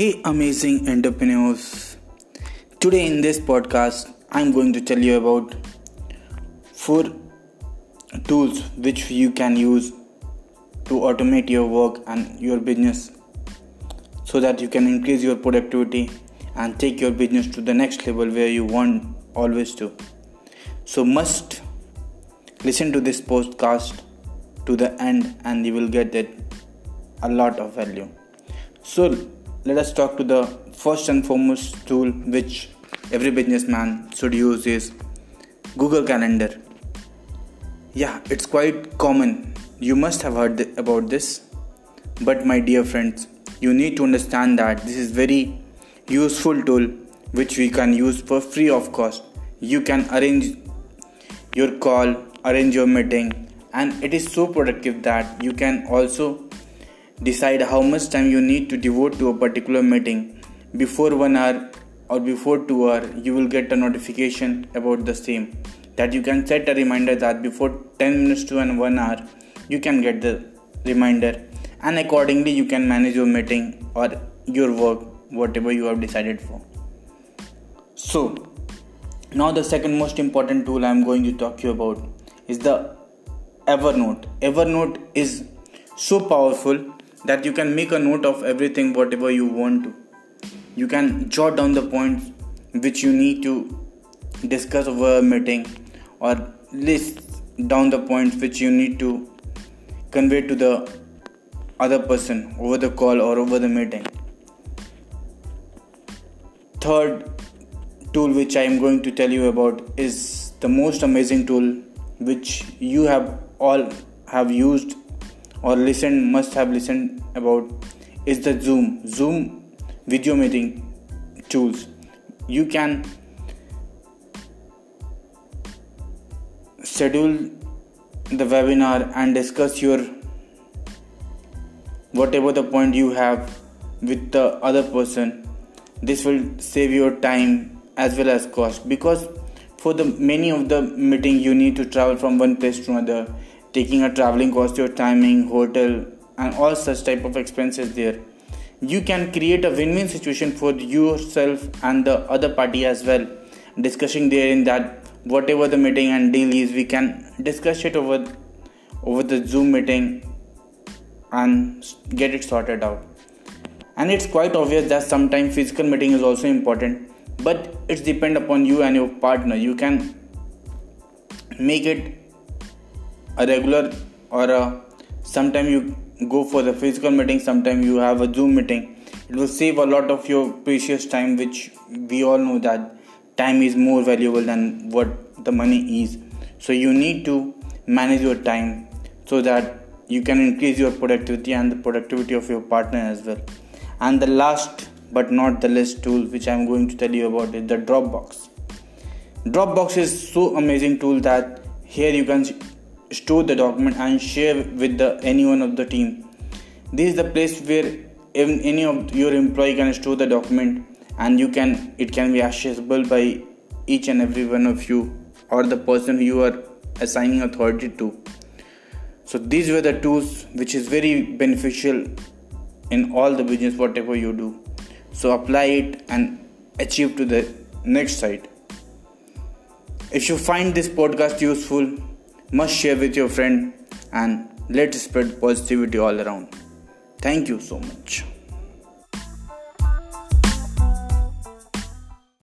Hey amazing entrepreneurs, today in this podcast I'm going to tell you about 4 tools which you can use to automate your work and your business so that you can increase your productivity and take your business to the next level where you want always to. So must listen to this podcast to the end and you will get a lot of value. So let us talk to the first and foremost tool which every businessman should use is Google Calendar. Yeah, it's quite common. You must have heard about this. But my dear friends, you need to understand that this is very useful tool which we can use for free of cost. You can arrange your call, arrange your meeting, and it is so productive that you can also decide how much time you need to devote to a particular meeting. Before 1 hour or before 2 hours, you will get a notification about the same. That you can set a reminder that before 10 minutes to and 1 hour, you can get the reminder. And accordingly, you can manage your meeting or your work, whatever you have decided for. So, now the second most important tool I am going to talk to you about is the Evernote. Evernote is so powerful that you can make a note of everything whatever you want to. You can jot down the points which you need to discuss over a meeting or list down the points which you need to convey to the other person over the call or over the meeting. Third tool which I am going to tell you about is the most amazing tool which you have used or must have listened about is the Zoom video meeting tools. You can schedule the webinar and discuss your whatever the point you have with the other person. This will save your time as well as cost, because for the many of the meeting you need to travel from one place to another. Taking a traveling cost, your timing, hotel and all such type of expenses there. You can create a win-win situation for yourself and the other party as well. Discussing there in that whatever the meeting and deal is, we can discuss it over the Zoom meeting and get it sorted out. And it's quite obvious that sometimes physical meeting is also important, but it's depend upon you and your partner. You can make it a regular or sometime you go for the physical meeting, sometime you have a Zoom meeting. It will save a lot of your precious time, which we all know that time is more valuable than what the money is. So you need to manage your time so that you can increase your productivity and the productivity of your partner as well. And the last but not the least tool which I am going to tell you about is the Dropbox. Dropbox is so amazing tool that here you can store the document and share with anyone of the team. This is the place where any of your employee can store the document, and it can be accessible by each and every one of you or the person you are assigning authority to. So these were the tools which is very beneficial in all the business whatever you do. So apply it and achieve to the next side. If you find this podcast useful, must share with your friend and let's spread positivity all around. Thank you so much.